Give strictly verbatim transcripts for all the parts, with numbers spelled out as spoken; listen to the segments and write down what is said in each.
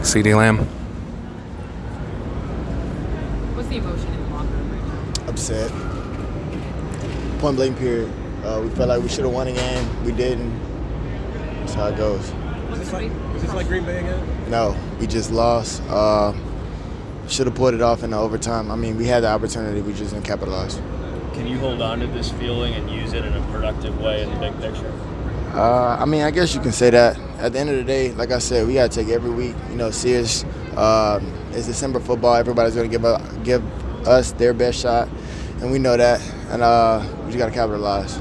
CeeDee Lamb. What's the emotion in the locker room right now? Upset. Point blank period. Uh, we felt like we should have won a game. We didn't. That's how it goes. Was this like, was this like Green Bay again? No, we just lost. Uh, should have pulled it off in the overtime. I mean, we had the opportunity. We just didn't capitalize. Can you hold on to this feeling and use it in a productive way in the big picture? Uh, I mean, I guess you can say that. At the end of the day, like I said, we got to take every week, you know, serious. Uh, it's December football. Everybody's going to give us, give us their best shot, and we know that. And uh, we just got to capitalize.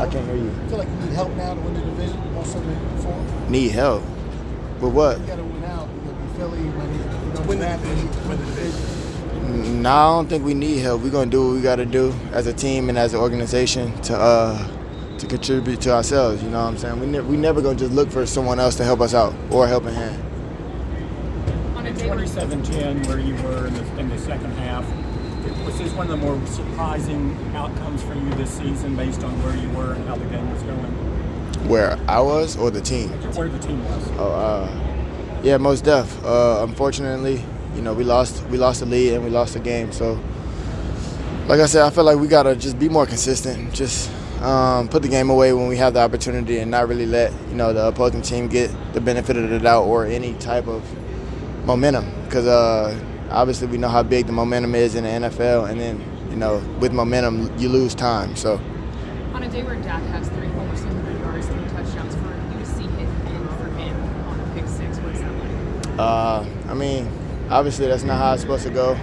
I can't hear you. I feel like you need help now to win the division on something before. Need help? With what? You got to win out. Philly, you know, win the division. Win the division. No, I don't think we need help. We're going to do what we got to do as a team and as an organization to uh, to contribute to ourselves. You know what I'm saying? We ne- we never going to just look for someone else to help us out or a helping hand. On a twenty-seven ten where you were in the, in the second half, was this one of the more surprising outcomes for you this season based on where you were and how the game was going? Where I was or the team? Where the team was. Oh, uh, yeah, most def. Uh, unfortunately, you know, we lost we lost the lead and we lost the game. So, like I said, I feel like we got to just be more consistent. Just um, put the game away when we have the opportunity and not really let, you know, the opposing team get the benefit of the doubt or any type of momentum because uh, – obviously, we know how big the momentum is in the N F L, and then, you know, with momentum, you lose time. So, on a day where Dak has three over seven hundred yards, three touchdowns, for you to see it in for him on a pick six, what is that like? Uh, I mean, obviously, that's not how it's supposed to go.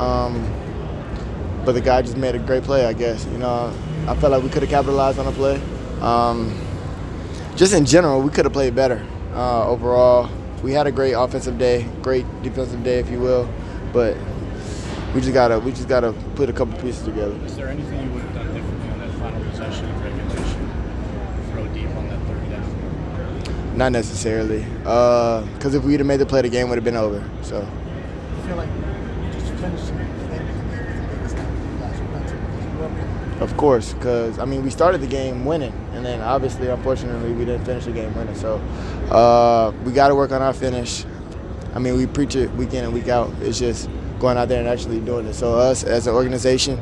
Um, but the guy just made a great play, I guess. You know, I felt like we could have capitalized on the play. Um, just in general, we could have played better uh, overall. We had a great offensive day, great defensive day, if you will, but we just gotta we just gotta put a couple pieces together. Is there anything you would have done differently on that final possession of regulation? Throw deep on that third down? Not necessarily, because uh, if we'd have made the play, the game would have been over. So. I feel like you just finished it. Of course, because I mean we started the game winning, and then obviously, unfortunately, we didn't finish the game winning. So. Uh, we got to work on our finish. I mean, we preach it week in and week out. It's just going out there and actually doing it. So us as an organization,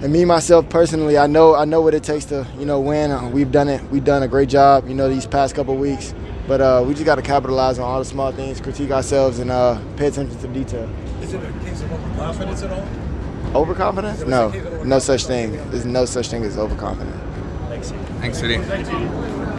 and me myself personally, I know I know what it takes to you know win. We've done it. We've done a great job. You know, these past couple of weeks, but uh, we just got to capitalize on all the small things, critique ourselves, and uh, pay attention to detail. Is it a case of overconfidence at all? Overconfidence? No, no such thing. There's no such thing as overconfident. Thanks, CeeDee. Thanks, CeeDee. Thanks, CeeDee.